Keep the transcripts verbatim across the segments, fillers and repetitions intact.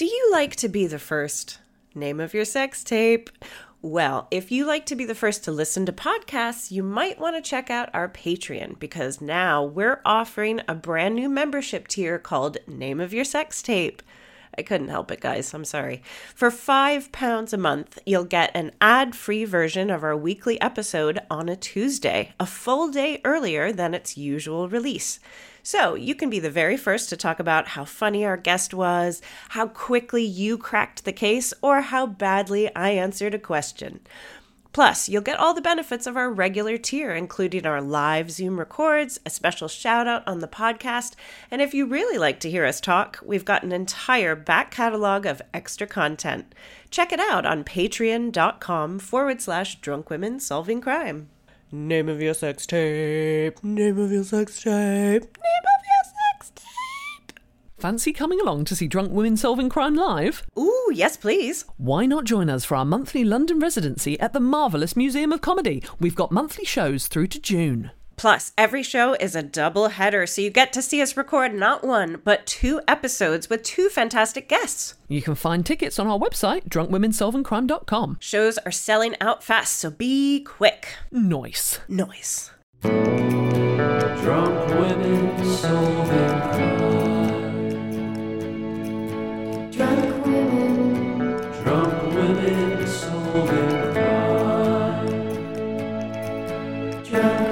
Do you like to be the first? Name of your sex tape. Well, if you like to be the first to listen to podcasts, you might want to check out our Patreon, because now we're offering a brand new membership tier called Name of Your Sex Tape. I couldn't help it, guys. I'm sorry. For five pounds a month, you'll get an ad-free version of our weekly episode on a Tuesday, a full day earlier than its usual release. So you can be the very first to talk about how funny our guest was, how quickly you cracked the case, or how badly I answered a question. Plus, you'll get all the benefits of our regular tier, including our live Zoom records, a special shout-out on the podcast, and if you really like to hear us talk, we've got an entire back catalog of extra content. Check it out on patreon.com forward slash drunk women solving crime. Name of your sex tape. Name of your sex tape. Name of your sex tape. Fancy coming along to see Drunk Women Solving Crime live? Ooh, yes, please. Why not join us for our monthly London residency at the marvellous Museum of Comedy? We've got monthly shows through to June. Plus, every show is a double header, so you get to see us record not one, but two episodes with two fantastic guests. You can find tickets on our website, drunk women solving crime dot com. Shows are selling out fast, so be quick. Nice. Nice. Drunk women solving crime. Drunk women. Drunk women solving crime. Drunk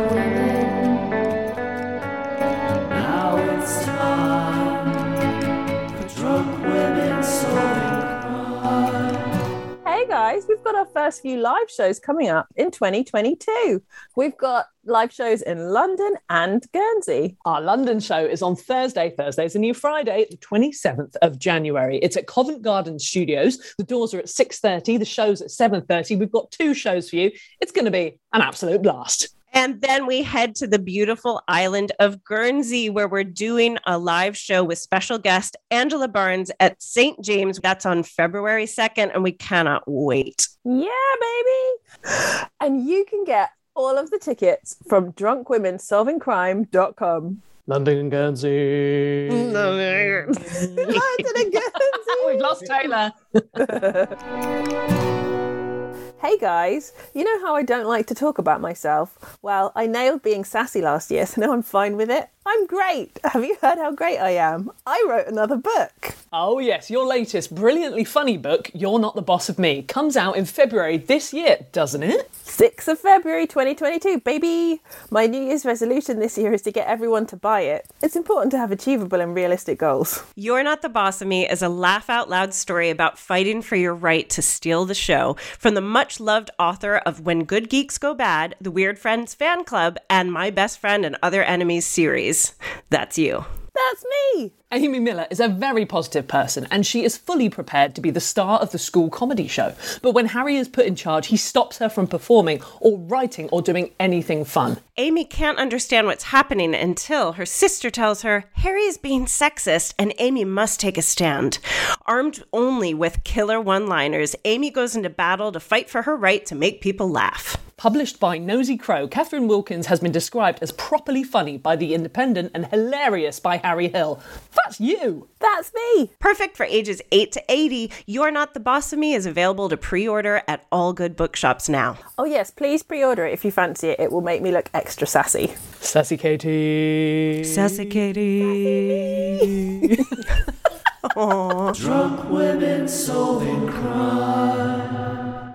Hey guys, we've got our first few live shows coming up in twenty twenty-two. We've got live shows in London and Guernsey. Our London show is on Thursday. Thursday's a new Friday, the twenty-seventh of January. It's at Covent Garden Studios. The doors are at six thirty. The show's at seven thirty. We've got two shows for you. It's going to be an absolute blast. And then we head to the beautiful island of Guernsey, where we're doing a live show with special guest Angela Barnes at Saint James. That's on February second, and we cannot wait. Yeah, baby. And you can get all of the tickets from drunk women solving crime dot com. London and Guernsey. London and Guernsey. We've lost Taylor. Hey guys, you know how I don't like to talk about myself? Well, I nailed being sassy last year, so now I'm fine with it. I'm great. Have you heard how great I am? I wrote another book. Oh yes, your latest brilliantly funny book, You're Not the Boss of Me, comes out in February this year, doesn't it? sixth of February twenty twenty-two, baby. My New Year's resolution this year is to get everyone to buy it. It's important to have achievable and realistic goals. You're Not the Boss of Me is a laugh out loud story about fighting for your right to steal the show from the much loved author of When Good Geeks Go Bad, The Weird Friends Fan Club, and My Best Friend and Other Enemies series. That's you. That's me. Amy Miller is a very positive person, and she is fully prepared to be the star of the school comedy show. But when Harry is put in charge, he stops her from performing or writing or doing anything fun. Amy can't understand what's happening until her sister tells her Harry is being sexist and Amy must take a stand. Armed only with killer one-liners, Amy goes into battle to fight for her right to make people laugh. Published by Nosy Crow, Catherine Wilkins has been described as properly funny by The Independent and hilarious by Harry Hill. That's you. That's me. Perfect for ages eight to eighty. You're Not the Boss of Me is available to pre-order at all good bookshops now. Oh yes, please pre-order it if you fancy it. It will make me look extra sassy. Sassy Katie. Sassy Katie. Sassy me. Drunk women solving crime.